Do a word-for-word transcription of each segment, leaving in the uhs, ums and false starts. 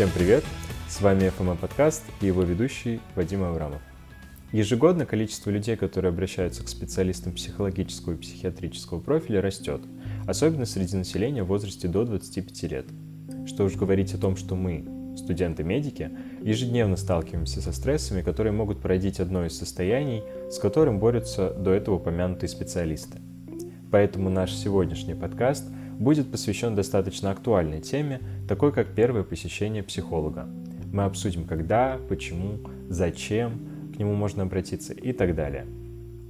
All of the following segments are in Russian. Всем привет! С вами ФМА-подкаст и его ведущий Вадим Аврамов. Ежегодно количество людей, которые обращаются к специалистам психологического и психиатрического профиля, растет, особенно среди населения в возрасте до двадцати пяти лет. Что уж говорить о том, что мы, студенты-медики, ежедневно сталкиваемся со стрессами, которые могут породить одно из состояний, с которым борются до этого упомянутые специалисты. Поэтому наш сегодняшний подкаст будет посвящен достаточно актуальной теме, такой как первое посещение психолога. Мы обсудим, когда, почему, зачем к нему можно обратиться и так далее.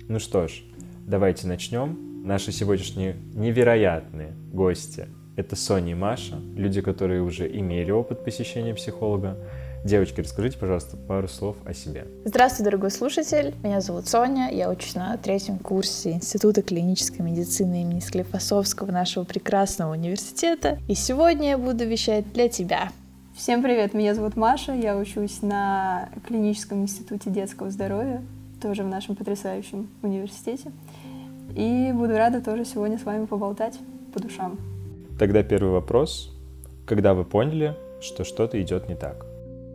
Ну что ж, давайте начнем. Наши сегодняшние невероятные гости – это Соня и Маша, люди, которые уже имели опыт посещения психолога. Девочки, расскажите, пожалуйста, пару слов о себе. Здравствуй, дорогой слушатель. Меня зовут Соня. Я учусь на третьем курсе Института клинической медицины имени Склифосовского нашего прекрасного университета. И сегодня я буду вещать для тебя. Всем привет. Меня зовут Маша. Я учусь на Клиническом институте детского здоровья, тоже в нашем потрясающем университете. И буду рада тоже сегодня с вами поболтать по душам. Тогда первый вопрос. Когда вы поняли, что что-то идет не так?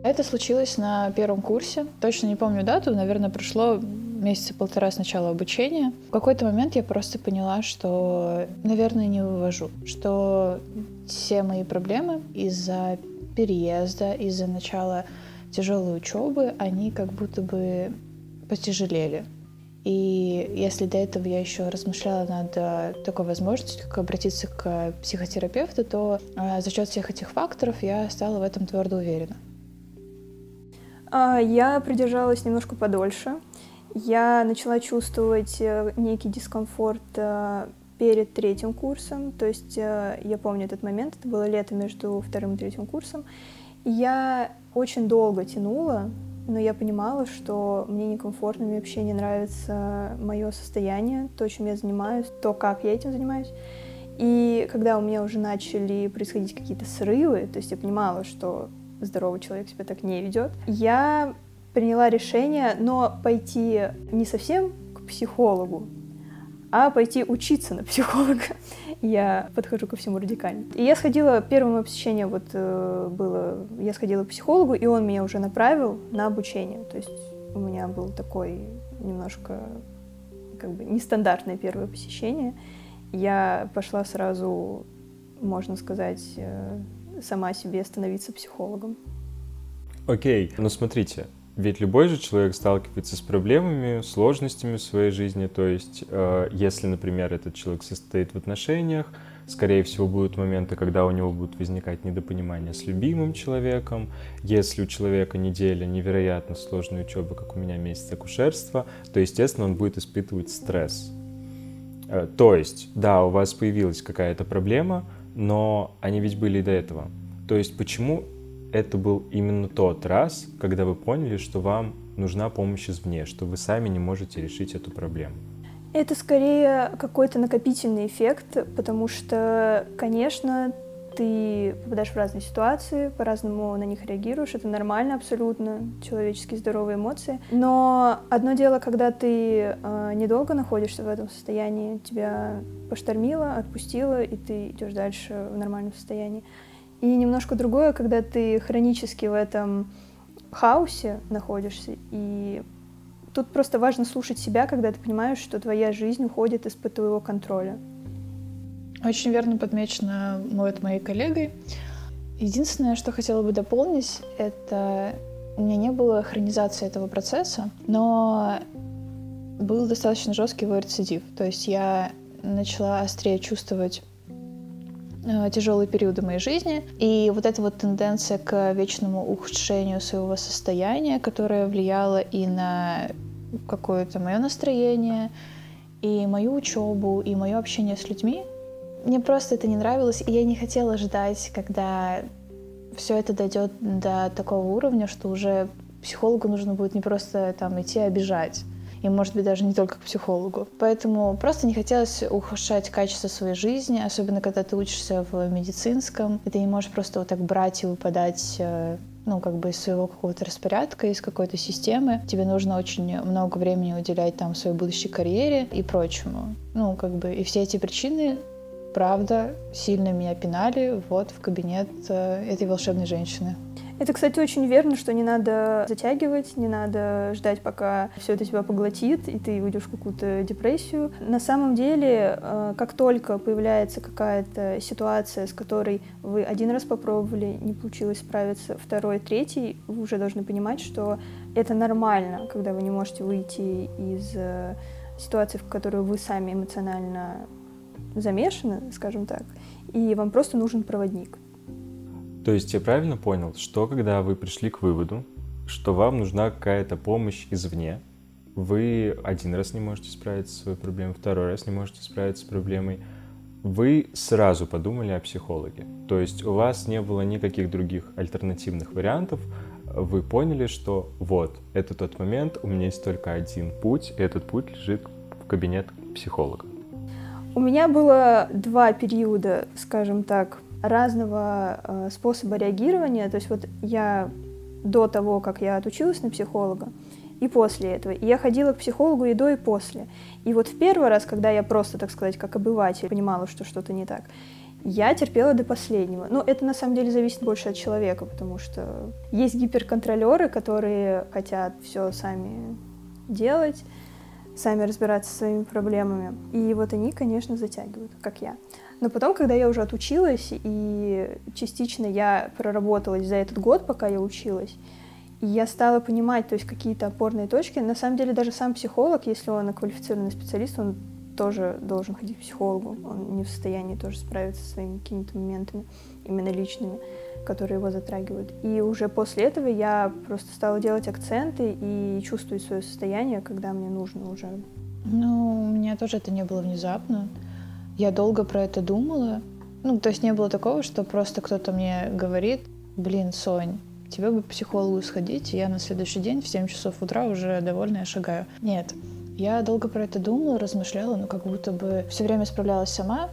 Это случилось на первом курсе. Точно не помню дату, наверное, прошло месяца полтора с начала обучения. В какой-то момент я просто поняла, что, наверное, не вывожу, что все мои проблемы из-за переезда, из-за начала тяжелой учебы, они как будто бы потяжелели. И если до этого я еще размышляла над такой возможностью, как обратиться к психотерапевту, то за счет всех этих факторов я стала в этом твердо уверена. Я продержалась немножко подольше. Я начала чувствовать некий дискомфорт перед третьим курсом. То есть я помню этот момент, это было лето между вторым и третьим курсом. Я очень долго тянула, но я понимала, что мне некомфортно, мне вообще не нравится мое состояние, то, чем я занимаюсь, то, как я этим занимаюсь. И когда у меня уже начали происходить какие-то срывы, то есть я понимала, что здоровый человек себя так не ведет. Я приняла решение, но пойти не совсем к психологу, а пойти учиться на психолога. Я подхожу ко всему радикально. И я сходила, первое мое посещение вот было, я сходила к психологу, и он меня уже направил на обучение. То есть у меня был такой немножко как бы нестандартное первое посещение. Я пошла сразу, можно сказать, сама себе становиться психологом. Окей, okay. Ну смотрите, ведь любой же человек сталкивается с проблемами, сложностями в своей жизни, то есть э, если, например, этот человек состоит в отношениях, скорее всего, будут моменты, когда у него будут возникать недопонимания с любимым человеком, если у человека неделя невероятно сложная учеба, как у меня месяц акушерства, то, естественно, он будет испытывать стресс. Э, то есть, да, у вас появилась какая-то проблема, но они ведь были и до этого. То есть почему это был именно тот раз, когда вы поняли, что вам нужна помощь извне, что вы сами не можете решить эту проблему? Это скорее какой-то накопительный эффект, потому что, конечно, ты попадаешь в разные ситуации, по-разному на них реагируешь, это нормально абсолютно, человеческие здоровые эмоции. Но одно дело, когда ты э, недолго находишься в этом состоянии, тебя поштормило, отпустило, и ты идешь дальше в нормальном состоянии. И немножко другое, когда ты хронически в этом хаосе находишься, и тут просто важно слушать себя, когда ты понимаешь, что твоя жизнь уходит из-под твоего контроля. Очень верно подмечено вот моей коллегой. Единственное, что хотела бы дополнить, это у меня не было хронизации этого процесса, но был достаточно жесткий его рецидив. То есть я начала острее чувствовать тяжелые периоды моей жизни. И вот эта вот тенденция к вечному ухудшению своего состояния, которое влияло и на какое-то мое настроение, и мою учебу, и мое общение с людьми, мне просто это не нравилось, и я не хотела ждать, когда все это дойдет до такого уровня, что уже психологу нужно будет не просто там идти, а бежать. И, может быть, даже не только к психологу. Поэтому просто не хотелось ухудшать качество своей жизни, особенно когда ты учишься в медицинском, и ты не можешь просто вот так брать и выпадать, ну, как бы из своего какого-то распорядка, из какой-то системы. Тебе нужно очень много времени уделять там своей будущей карьере и прочему. Ну, как бы, и все эти причины... Правда, сильно меня пинали вот в кабинет этой волшебной женщины. Это, кстати, очень верно, что не надо затягивать, не надо ждать, пока все это тебя поглотит, и ты уйдешь в какую-то депрессию. На самом деле, как только появляется какая-то ситуация, с которой вы один раз попробовали, не получилось справиться, второй, третий, вы уже должны понимать, что это нормально, когда вы не можете выйти из ситуации, в которую вы сами эмоционально замешаны, скажем так, и вам просто нужен проводник. То есть я правильно понял, что когда вы пришли к выводу, что вам нужна какая-то помощь извне, вы один раз не можете справиться с своей проблемой, второй раз не можете справиться с проблемой, вы сразу подумали о психологе. То есть у вас не было никаких других альтернативных вариантов, вы поняли, что вот, это тот момент, у меня есть только один путь, и этот путь лежит в кабинет психолога. У меня было два периода, скажем так, разного э, способа реагирования. То есть вот я до того, как я отучилась на психолога, и после этого. И я ходила к психологу и до, и после. И вот в первый раз, когда я просто, так сказать, как обыватель понимала, что что-то не так, я терпела до последнего. Но это на самом деле зависит больше от человека, потому что есть гиперконтролеры, которые хотят все сами делать, сами разбираться со своими проблемами. И вот они, конечно, затягивают, как я. Но потом, когда я уже отучилась, и частично я проработалась за этот год, пока я училась, и я стала понимать, то есть какие-то опорные точки. На самом деле даже сам психолог, если он квалифицированный специалист, он тоже должен ходить к психологу. Он не в состоянии тоже справиться со своими какими-то моментами, именно личными, которые его затрагивают. И уже после этого я просто стала делать акценты и чувствовать свое состояние, когда мне нужно уже. Ну, у меня тоже это не было внезапно. Я долго про это думала. Ну, то есть не было такого, что просто кто-то мне говорит: блин, Сонь, тебе бы к психологу сходить, и я на следующий день в семь часов утра уже довольная шагаю. Нет. Я долго про это думала, размышляла, но как будто бы все время справлялась сама.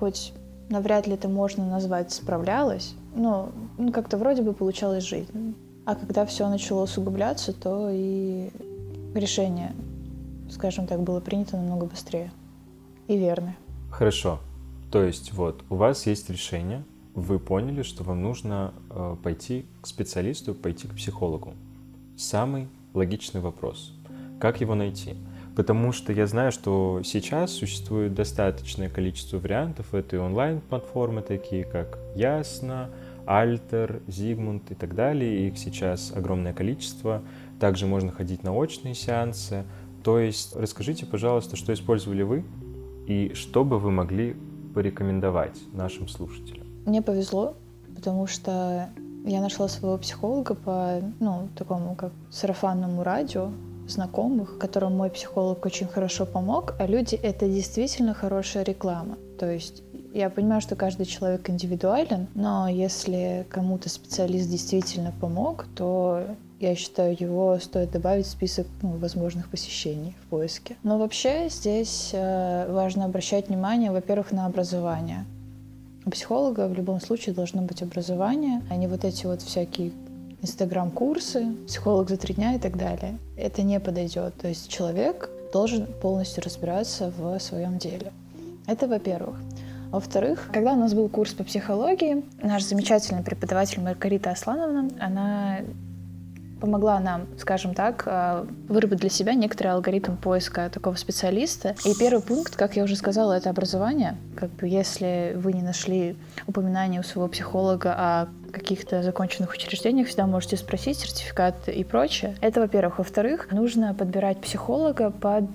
Хоть навряд ли это можно назвать «справлялась», но ну, как-то вроде бы получалось жить. А когда все начало усугубляться, то и решение, скажем так, было принято намного быстрее и верно. Хорошо. То есть вот у вас есть решение, вы поняли, что вам нужно э, пойти к специалисту, пойти к психологу. Самый логичный вопрос. Как его найти? Потому что я знаю, что сейчас существует достаточное количество вариантов. Это и онлайн-платформы, такие как Ясно, Альтер, Зигмунд и так далее. Их сейчас огромное количество. Также можно ходить на очные сеансы. То есть расскажите, пожалуйста, что использовали вы и что бы вы могли порекомендовать нашим слушателям. Мне повезло, потому что я нашла своего психолога по, ну, такому как сарафанному радио, знакомых, которым мой психолог очень хорошо помог, а люди — это действительно хорошая реклама. То есть я понимаю, что каждый человек индивидуален, но если кому-то специалист действительно помог, то я считаю, его стоит добавить в список ну, возможных посещений в поиске. Но вообще здесь важно обращать внимание, во-первых, на образование. У психолога в любом случае должно быть образование, а не вот эти вот всякие инстаграм-курсы, психолог за три дня и так далее. Это не подойдет. То есть человек должен полностью разбираться в своем деле. Это во-первых. Во-вторых, когда у нас был курс по психологии, наш замечательный преподаватель Маргарита Аслановна, она помогла нам, скажем так, выработать для себя некоторый алгоритм поиска такого специалиста. И первый пункт, как я уже сказала, это образование. Как бы если вы не нашли упоминания у своего психолога о каких-то законченных учреждениях, всегда можете спросить сертификат и прочее. Это, во-первых. Во-вторых, нужно подбирать психолога под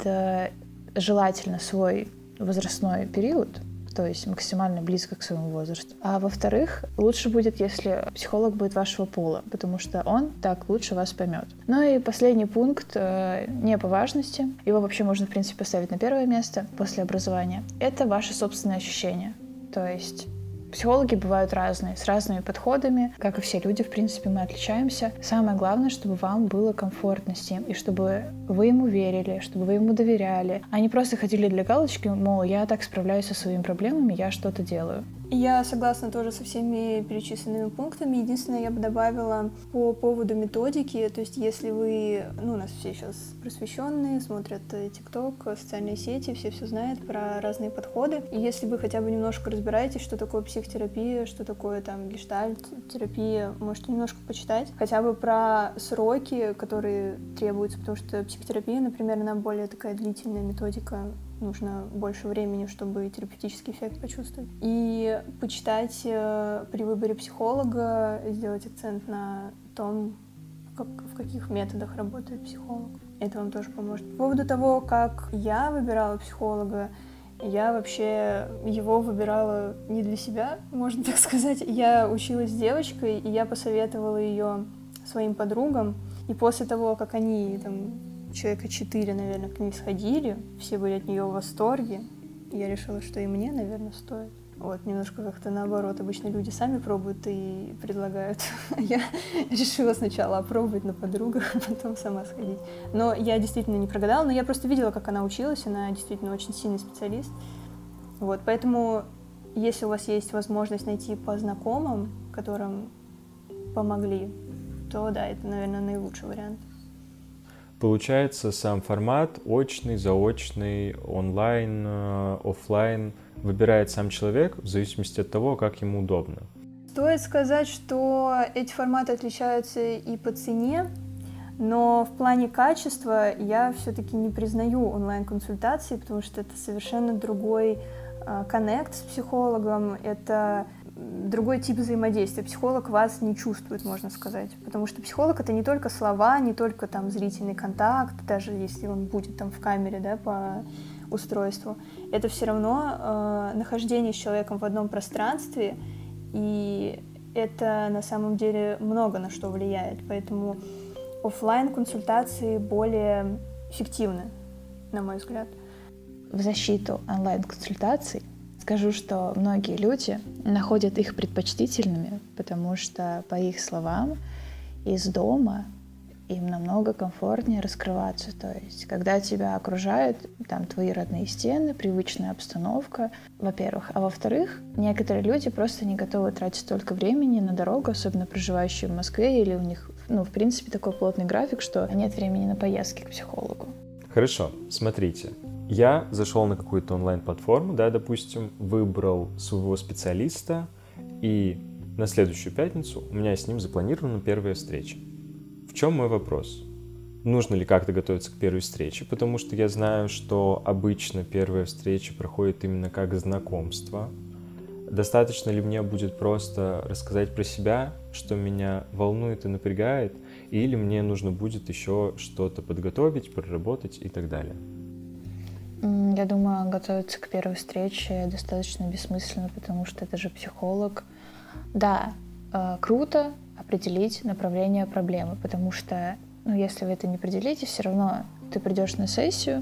желательно свой возрастной период, то есть максимально близко к своему возрасту. А во-вторых, лучше будет, если психолог будет вашего пола, потому что он так лучше вас поймет. Ну и последний пункт, э, не по важности, его вообще можно, в принципе, поставить на первое место после образования. Это ваши собственные ощущения. То есть психологи бывают разные, с разными подходами. Как и все люди, в принципе, мы отличаемся. Самое главное, чтобы вам было комфортно с ним, и чтобы вы ему верили, чтобы вы ему доверяли. Они просто ходили для галочки, мол, я так справляюсь со своими проблемами, я что-то делаю. Я согласна тоже со всеми перечисленными пунктами. Единственное, я бы добавила по поводу методики. То есть, если вы... Ну, у нас все сейчас просвещенные, смотрят TikTok, социальные сети, все все знают про разные подходы. И если вы хотя бы немножко разбираетесь, что такое психотерапия, что такое там гештальт-терапия, можете немножко почитать. Хотя бы про сроки, которые требуются, потому что психотерапия, например, она более такая длительная методика. Нужно больше времени, чтобы терапевтический эффект почувствовать. И почитать при выборе психолога, сделать акцент на том, как, в каких методах работает психолог. Это вам тоже поможет. По поводу того, как я выбирала психолога, я вообще его выбирала не для себя, можно так сказать. Я училась с девочкой, и я посоветовала ее своим подругам. И после того, как они там... Человека четыре, наверное, к ней сходили, все были от нее в восторге. Я решила, что и мне, наверное, стоит. Вот, немножко как-то наоборот. Обычно люди сами пробуют и предлагают. Я решила сначала опробовать на подругах, а потом сама сходить. Но я действительно не прогадала, но я просто видела, как она училась. Она действительно очень сильный специалист. Вот, поэтому, если у вас есть возможность найти по знакомым, которым помогли, то да, это, наверное, наилучший вариант. Получается, сам формат очный, заочный, онлайн, офлайн выбирает сам человек в зависимости от того, как ему удобно. Стоит сказать, что эти форматы отличаются и по цене, но в плане качества я все-таки не признаю онлайн-консультации, потому что это совершенно другой коннект с психологом, это... другой тип взаимодействия. Психолог вас не чувствует, можно сказать. Потому что психолог — это не только слова, не только там зрительный контакт, даже если он будет там в камере, да, по устройству. Это все равно э, нахождение с человеком в одном пространстве, и это на самом деле много на что влияет. Поэтому офлайн-консультации более эффективны, на мой взгляд. В защиту онлайн-консультаций скажу, что многие люди находят их предпочтительными, потому что, по их словам, из дома им намного комфортнее раскрываться. То есть, когда тебя окружают там твои родные стены, привычная обстановка, во-первых. А во-вторых, некоторые люди просто не готовы тратить столько времени на дорогу, особенно проживающие в Москве, или у них, ну, в принципе, такой плотный график, что нет времени на поездки к психологу. Хорошо, смотрите. Я зашел на какую-то онлайн-платформу, да, допустим, выбрал своего специалиста, и на следующую пятницу у меня с ним запланирована первая встреча. В чем мой вопрос? Нужно ли как-то готовиться к первой встрече? Потому что я знаю, что обычно первая встреча проходит именно как знакомство. Достаточно ли мне будет просто рассказать про себя, что меня волнует и напрягает, или мне нужно будет еще что-то подготовить, проработать и так далее? Я думаю, готовиться к первой встрече достаточно бессмысленно, потому что это же психолог. Да, круто определить направление проблемы, потому что, ну, если вы это не определите, все равно ты придешь на сессию,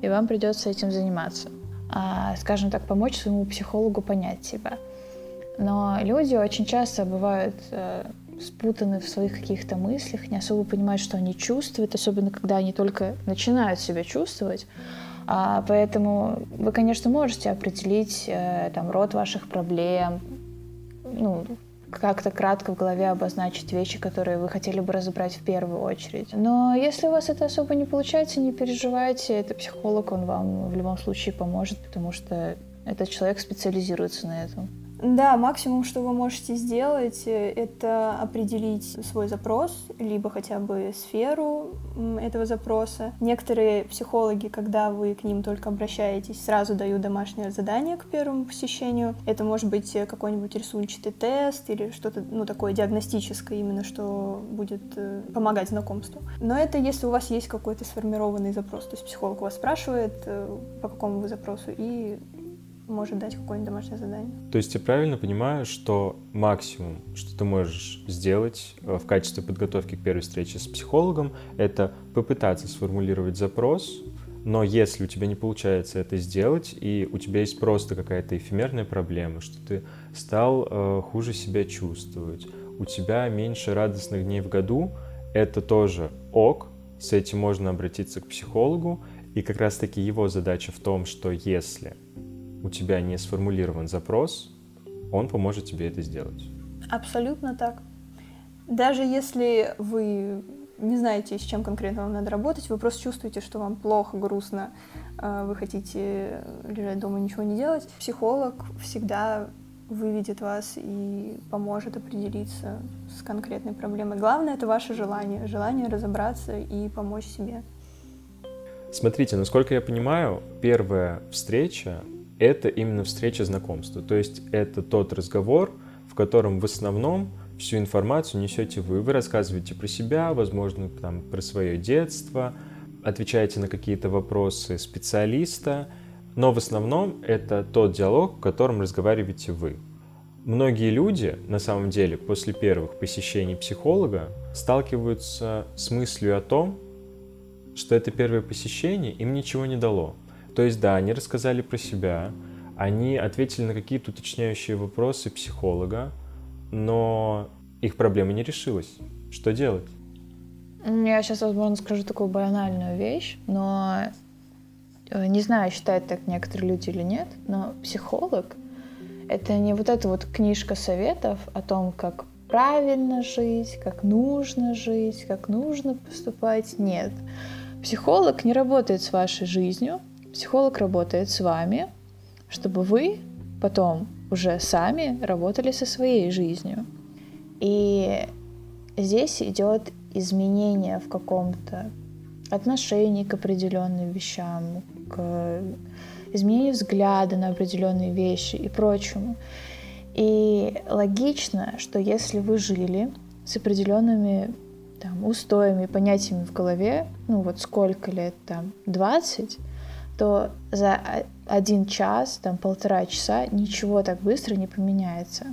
и вам придется этим заниматься. А, скажем так, помочь своему психологу понять себя. Но люди очень часто бывают спутаны в своих каких-то мыслях, не особо понимают, что они чувствуют, особенно когда они только начинают себя чувствовать. А, поэтому вы, конечно, можете определить э, там, род ваших проблем, ну, как-то кратко в голове обозначить вещи, которые вы хотели бы разобрать в первую очередь. Но если у вас это особо не получается, не переживайте, это психолог, он вам в любом случае поможет, потому что этот человек специализируется на этом. Да, максимум, что вы можете сделать, это определить свой запрос, либо хотя бы сферу этого запроса. Некоторые психологи, когда вы к ним только обращаетесь, сразу дают домашнее задание к первому посещению. Это может быть какой-нибудь рисунчатый тест или что-то, ну, такое диагностическое именно, что будет помогать знакомству. Но это если у вас есть какой-то сформированный запрос. То есть психолог вас спрашивает, по какому вы запросу, и... может дать какое-нибудь домашнее задание. То есть я правильно понимаю, что максимум, что ты можешь сделать в качестве подготовки к первой встрече с психологом, это попытаться сформулировать запрос, но если у тебя не получается это сделать, и у тебя есть просто какая-то эфемерная проблема, что ты стал э, хуже себя чувствовать, у тебя меньше радостных дней в году, это тоже ок, с этим можно обратиться к психологу, и как раз-таки его задача в том, что если у тебя не сформулирован запрос, он поможет тебе это сделать. Абсолютно так. Даже если вы не знаете, с чем конкретно вам надо работать, вы просто чувствуете, что вам плохо, грустно, вы хотите лежать дома и ничего не делать, психолог всегда выведет вас и поможет определиться с конкретной проблемой. Главное — это ваше желание, желание разобраться и помочь себе. Смотрите, насколько я понимаю, первая встреча — это именно встреча знакомства, то есть это тот разговор, в котором в основном всю информацию несете вы, вы рассказываете про себя, возможно, там, про свое детство, отвечаете на какие-то вопросы специалиста, но в основном это тот диалог, в котором разговариваете вы. Многие люди, на самом деле, после первых посещений психолога сталкиваются с мыслью о том, что это первое посещение им ничего не дало. То есть, да, они рассказали про себя, они ответили на какие-то уточняющие вопросы психолога, но их проблема не решилась. Что делать? Я сейчас, возможно, скажу такую банальную вещь, но не знаю, считают так некоторые люди или нет, но психолог — это не вот эта вот книжка советов о том, как правильно жить, как нужно жить, как нужно поступать. Нет. Психолог не работает с вашей жизнью, психолог работает с вами, чтобы вы потом уже сами работали со своей жизнью. И здесь идет изменение в каком-то отношении к определенным вещам, к изменению взгляда на определенные вещи и прочему. И логично, что если вы жили с определенными там, устоями, понятиями в голове, ну вот сколько лет, там, двадцать, то за один час, там, полтора часа ничего так быстро не поменяется.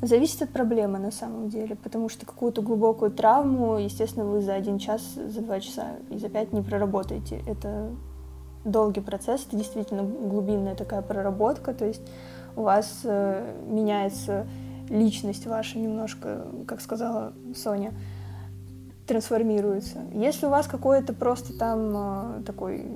Зависит от проблемы на самом деле, потому что какую-то глубокую травму, естественно, вы за один час, за два часа и за пять не проработаете. Это долгий процесс, это действительно глубинная такая проработка, то есть у вас э, меняется личность ваша немножко, как сказала Соня, трансформируется. Если у вас какой-то просто там э, такой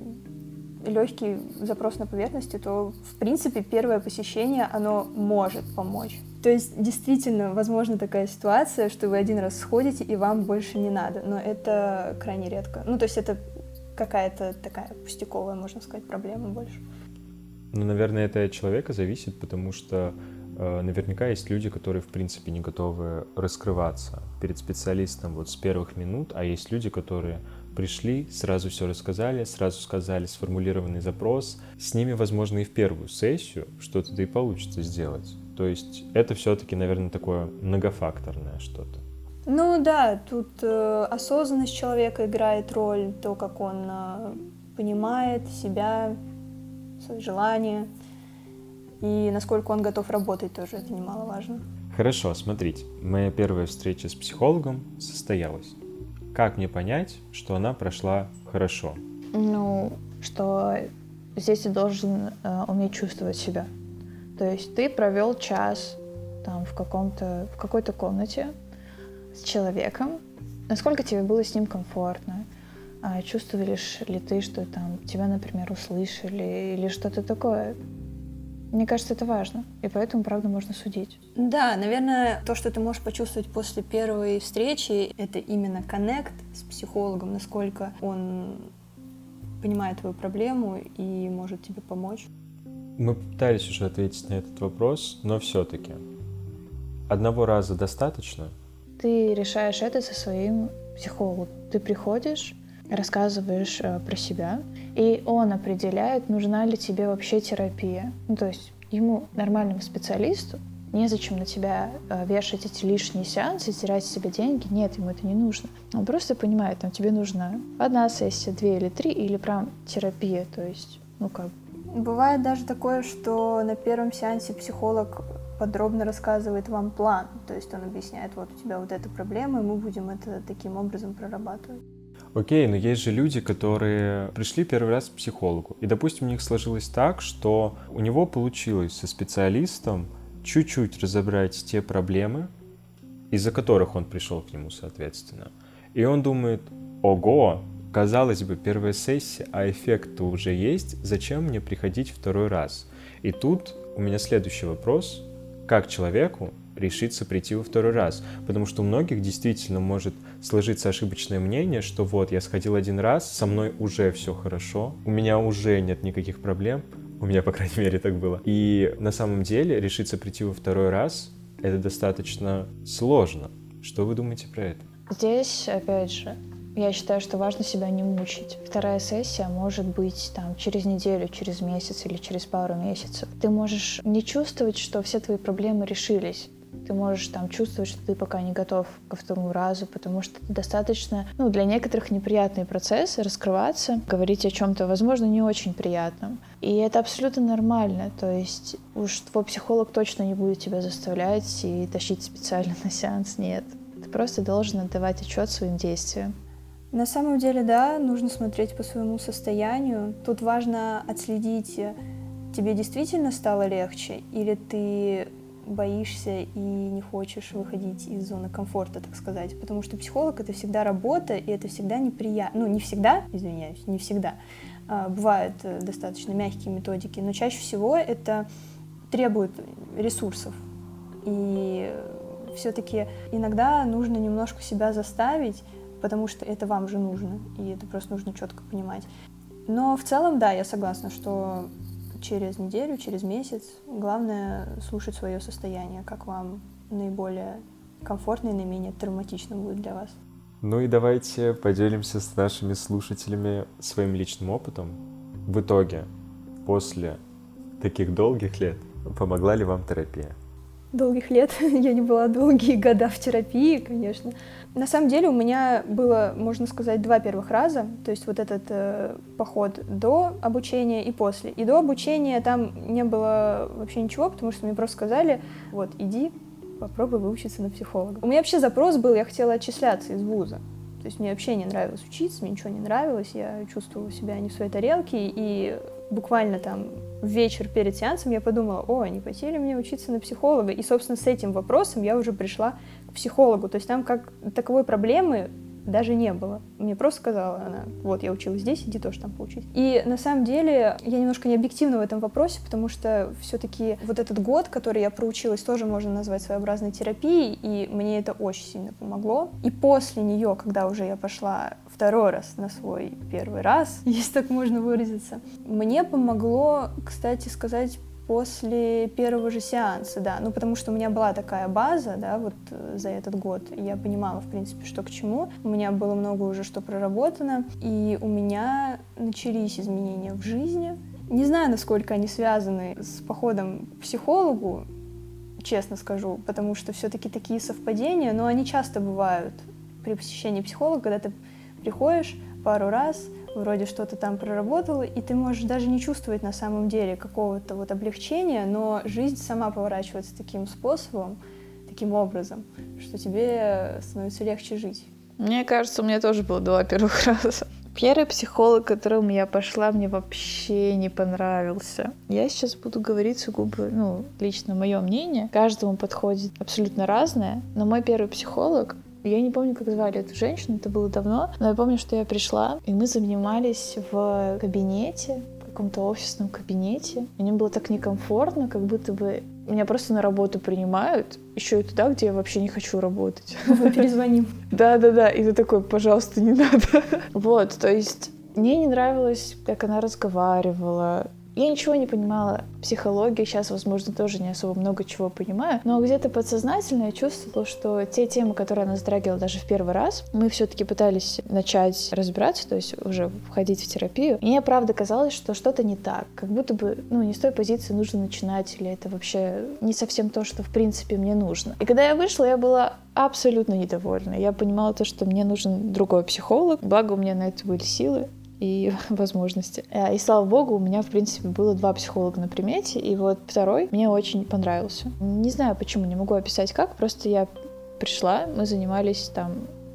легкий запрос на поверхности, то, в принципе, первое посещение, оно может помочь. То есть, действительно, возможно такая ситуация, что вы один раз сходите, и вам больше не надо, но это крайне редко. Ну, то есть, это какая-то такая пустяковая, можно сказать, проблема больше. Ну, наверное, это от человека зависит, потому что э, наверняка есть люди, которые, в принципе, не готовы раскрываться перед специалистом вот с первых минут, а есть люди, которые пришли, сразу все рассказали, сразу сказали сформулированный запрос. С ними, возможно, и в первую сессию что-то да и получится сделать. То есть это все-таки, наверное, такое многофакторное что-то. Ну да, тут э, осознанность человека играет роль, то, как он э, понимает себя, свои желания, и насколько он готов работать тоже, это немаловажно. Хорошо, смотрите, моя первая встреча с психологом состоялась. Как мне понять, что она прошла хорошо? Ну, что здесь ты должен э, уметь чувствовать себя. То есть ты провел час там, в, каком-то, в какой-то комнате с человеком. Насколько тебе было с ним комфортно? А чувствуешь ли ты, что там, тебя, например, услышали или что-то такое? Мне кажется, это важно, и поэтому, правда, можно судить. Да, наверное, то, что ты можешь почувствовать после первой встречи, это именно коннект с психологом, насколько он понимает твою проблему и может тебе помочь. Мы пытались уже ответить на этот вопрос, но все-таки одного раза достаточно? Ты решаешь это со своим психологом. Ты приходишь, рассказываешь про себя, и он определяет, нужна ли тебе вообще терапия. Ну, то есть ему, нормальному специалисту, незачем на тебя вешать эти лишние сеансы, терять себе деньги. Нет, ему это не нужно. Он просто понимает, там, тебе нужна одна сессия, две или три, или прям терапия. То есть, ну как. Бывает даже такое, что на первом сеансе психолог подробно рассказывает вам план. То есть он объясняет, вот у тебя вот эта проблема, и мы будем это таким образом прорабатывать. Окей, но есть же люди, которые пришли первый раз к психологу. И, допустим, у них сложилось так, что у него получилось со специалистом чуть-чуть разобрать те проблемы, из-за которых он пришел к нему, соответственно. И он думает, ого, казалось бы, первая сессия, а эффект-то уже есть, зачем мне приходить второй раз? И тут У меня следующий вопрос. Как человеку решиться прийти во второй раз? Потому что у многих действительно может сложиться ошибочное мнение, что вот, я сходил один раз, со мной уже все хорошо, у меня уже нет никаких проблем. У меня, по крайней мере, так было. И на самом деле решиться прийти во второй раз — это достаточно сложно. Что вы думаете про это? Здесь, опять же, я считаю, что важно себя не мучить. Вторая сессия может быть там через неделю, через месяц или через пару месяцев. Ты можешь не чувствовать, что все твои проблемы решились. Ты можешь там чувствовать, что ты пока не готов ко второму разу, потому что достаточно, ну, для некоторых неприятный процесс раскрываться, говорить о чем-то, возможно, не очень приятном. И это абсолютно нормально, то есть уж твой психолог точно не будет тебя заставлять и тащить специально на сеанс, нет. Ты просто должен отдавать отчет своим действиям. На самом деле, да, нужно смотреть по своему состоянию. Тут важно отследить, тебе действительно стало легче, или ты боишься и не хочешь выходить из зоны комфорта, так сказать. Потому что психолог — это всегда работа, и это всегда неприятно. Ну, не всегда, извиняюсь, не всегда. А, бывают достаточно мягкие методики, но чаще всего это требует ресурсов. И все-таки иногда нужно немножко себя заставить, потому что это вам же нужно, и это просто нужно четко понимать. Но в целом, да, я согласна, что через неделю, через месяц. Главное — слушать свое состояние, как вам наиболее комфортно и наименее травматично будет для вас. Ну и давайте поделимся с нашими слушателями своим личным опытом. В итоге, после таких долгих лет, помогла ли вам терапия? Долгих лет? Я не была долгие года в терапии, конечно. На самом деле у меня было, можно сказать, два первых раза. То есть вот этот э, поход до обучения и после. И до обучения там не было вообще ничего, потому что мне просто сказали, вот, иди, попробуй выучиться на психолога. У меня вообще запрос был, я хотела отчисляться из вуза. То есть мне вообще не нравилось учиться, мне ничего не нравилось, я чувствовала себя не в своей тарелке, и буквально там вечер перед сеансом я подумала, о, не пойти ли мне учиться на психолога? И, собственно, с этим вопросом я уже пришла к психологу. То есть там как таковой проблемы даже не было. Мне просто сказала она, вот, я училась здесь, иди тоже там поучись. И на самом деле я немножко не объективна в этом вопросе, потому что все-таки вот этот год, который я проучилась, тоже можно назвать своеобразной терапией, и мне это очень сильно помогло. И после нее, когда уже я пошла второй раз на свой первый раз, если так можно выразиться, мне помогло, кстати сказать, после первого же сеанса, да, ну потому что у меня была такая база, да, вот за этот год, я понимала, в принципе, что к чему, у меня было много уже что проработано, и у меня начались изменения в жизни. Не знаю, насколько они связаны с походом к психологу, честно скажу, потому что все-таки такие совпадения, но они часто бывают при посещении психолога, когда ты приходишь пару раз, вроде что-то там проработала, и ты можешь даже не чувствовать на самом деле какого-то вот облегчения, но жизнь сама поворачивается таким способом, таким образом, что тебе становится легче жить. Мне кажется, у меня тоже было два первых раза. Первый психолог, к которому я пошла, мне вообще не понравился. Я сейчас буду говорить сугубо, ну, лично мое мнение. Каждому подходит абсолютно разное, но мой первый психолог... Я не помню, как звали эту женщину, это было давно, но я помню, что я пришла, и мы занимались в кабинете, в каком-то офисном кабинете. Мне было так некомфортно, как будто бы меня просто на работу принимают, еще и туда, где я вообще не хочу работать. Мы перезвоним. Да-да-да, и ты такой, пожалуйста, не надо. Вот, то есть мне не нравилось, как она разговаривала. Я ничего не понимала в психологии, сейчас, возможно, тоже не особо много чего понимаю, но где-то подсознательно я чувствовала, что те темы, которые она затрагивала даже в первый раз, мы все-таки пытались начать разбираться, то есть уже входить в терапию. Мне, правда, казалось, что что-то не так, как будто бы, ну, не с той позиции нужно начинать, или это вообще не совсем то, что, в принципе, мне нужно. И когда я вышла, я была абсолютно недовольна. Я понимала то, что мне нужен другой психолог, благо у меня на это были силы и возможности. И, слава богу, у меня, в принципе, было два психолога на примете, и вот второй мне очень понравился. Не знаю почему, не могу описать как, просто я пришла, мы занимались там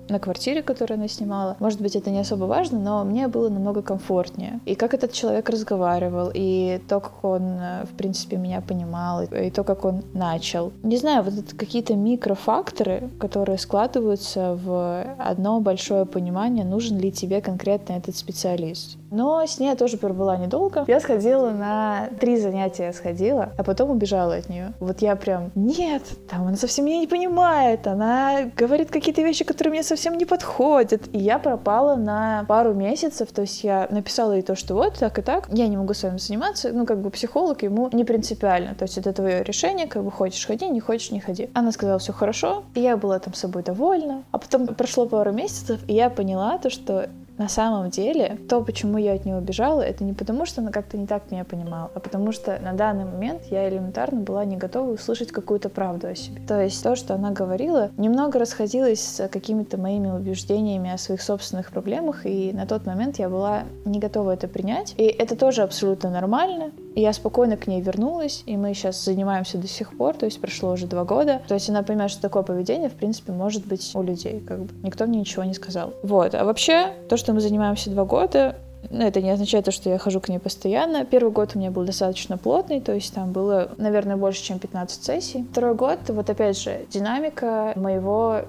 на квартире, которую она снимала. Может быть, это не особо важно, но мне было намного комфортнее. И как этот человек разговаривал, и то, как он, в принципе, меня понимал, и то, как он начал. Не знаю, вот это какие-то микрофакторы, которые складываются в одно большое понимание, нужен ли тебе конкретно этот специалист. Но с ней я тоже пробыла недолго. Я сходила на три занятия, сходила, а потом убежала от нее. Вот я прям, нет, там она совсем меня не понимает, она говорит какие-то вещи, которые мне совсем не подходят. И я пропала на пару месяцев, то есть я написала ей то, что вот так и так, я не могу с вами заниматься, ну как бы психолог ему не принципиально, то есть это твое решение, как бы хочешь ходи, не хочешь не ходи. Она сказала, все хорошо, и я была там собой довольна. А потом прошло пару месяцев, и я поняла то, что на самом деле, то, почему я от нее убежала, это не потому, что она как-то не так меня понимала, а потому что на данный момент я элементарно была не готова услышать какую-то правду о себе. То есть то, что она говорила, немного расходилось с какими-то моими убеждениями о своих собственных проблемах, и на тот момент я была не готова это принять. И это тоже абсолютно нормально. И я спокойно к ней вернулась, и мы сейчас занимаемся до сих пор, то есть прошло уже два года. То есть она понимает, что такое поведение, в принципе, может быть у людей, как бы. Никто мне ничего не сказал. Вот. А вообще, то, что мы занимаемся два года, ну, это не означает то, что я хожу к ней постоянно. Первый год у меня был достаточно плотный, то есть там было, наверное, больше, чем пятнадцать сессий. Второй год, вот опять же, динамика моего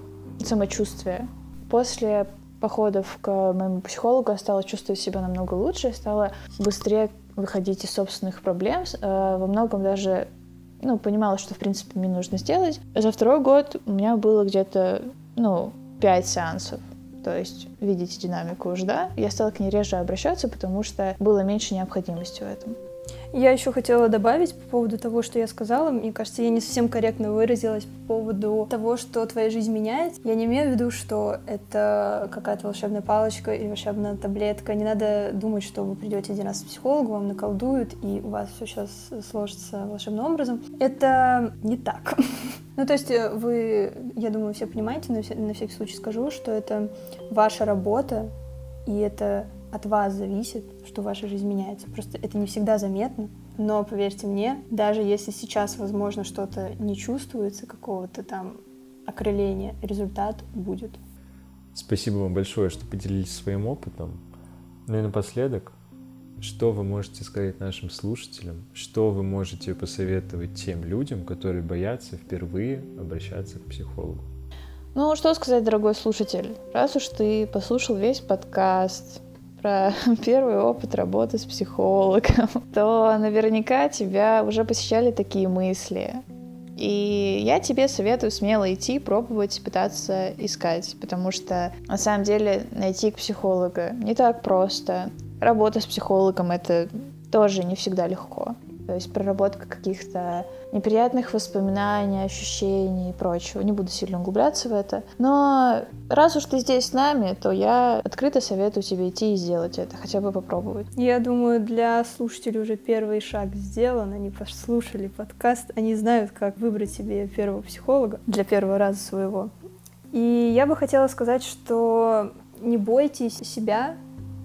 самочувствия. После походов к моему психологу я стала чувствовать себя намного лучше, я стала быстрее выходить из собственных проблем, во многом даже, ну, понимала, что, в принципе, мне нужно сделать. За второй год у меня было где-то, ну, пять сеансов. То есть, видите динамику уже, да? Я стала к ней реже обращаться, потому что было меньше необходимости в этом. Я еще хотела добавить по поводу того, что я сказала. Мне кажется, я не совсем корректно выразилась по поводу того, что твоя жизнь меняется. Я не имею в виду, что это какая-то волшебная палочка или волшебная таблетка. Не надо думать, что вы придете один раз к психологу, вам наколдуют, и у вас все сейчас сложится волшебным образом. Это не так. Ну, то есть вы, я думаю, все понимаете, но на всякий случай скажу, что это ваша работа, и это от вас зависит, что ваша жизнь меняется. Просто это не всегда заметно. Но, поверьте мне, даже если сейчас, возможно, что-то не чувствуется, какого-то там окрыления, результат будет. Спасибо вам большое, что поделились своим опытом. Ну и напоследок, что вы можете сказать нашим слушателям? Что вы можете посоветовать тем людям, которые боятся впервые обращаться к психологу? Ну, что сказать, дорогой слушатель? Раз уж ты послушал весь подкаст про первый опыт работы с психологом, то наверняка тебя уже посещали такие мысли. И я тебе советую смело идти, пробовать, пытаться искать, потому что на самом деле найти психолога не так просто. Работа с психологом — это тоже не всегда легко. То есть проработка каких-то неприятных воспоминаний, ощущений и прочего. Не буду сильно углубляться в это. Но раз уж ты здесь с нами, то я открыто советую тебе идти и сделать это, хотя бы попробовать. Я думаю, для слушателей уже первый шаг сделан. Они послушали подкаст, они знают, как выбрать себе первого психолога для первого раза своего. И я бы хотела сказать, что не бойтесь себя,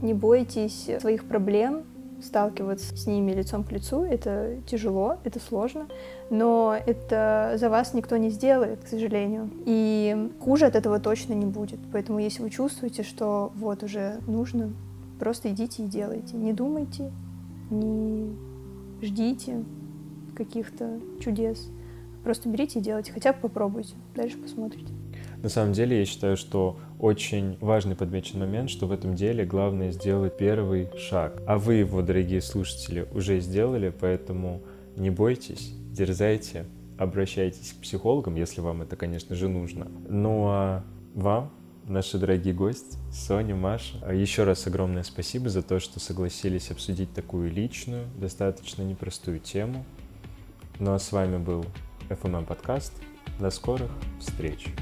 не бойтесь своих проблем. Сталкиваться с ними лицом к лицу — это тяжело, это сложно, но это за вас никто не сделает, к сожалению. И хуже от этого точно не будет. Поэтому если вы чувствуете, что вот уже нужно, просто идите и делайте. Не думайте, не ждите каких-то чудес. Просто берите и делайте, хотя бы попробуйте, дальше посмотрите. На самом деле, я считаю, что очень важный подмечен момент, что в этом деле главное сделать первый шаг. А вы его, дорогие слушатели, уже сделали, поэтому не бойтесь, дерзайте, обращайтесь к психологам, если вам это, конечно же, нужно. Ну а вам, наши дорогие гости, Соня, Маша, еще раз огромное спасибо за то, что согласились обсудить такую личную, достаточно непростую тему. Ну а с вами был эф эм а-подкаст. До скорых встреч!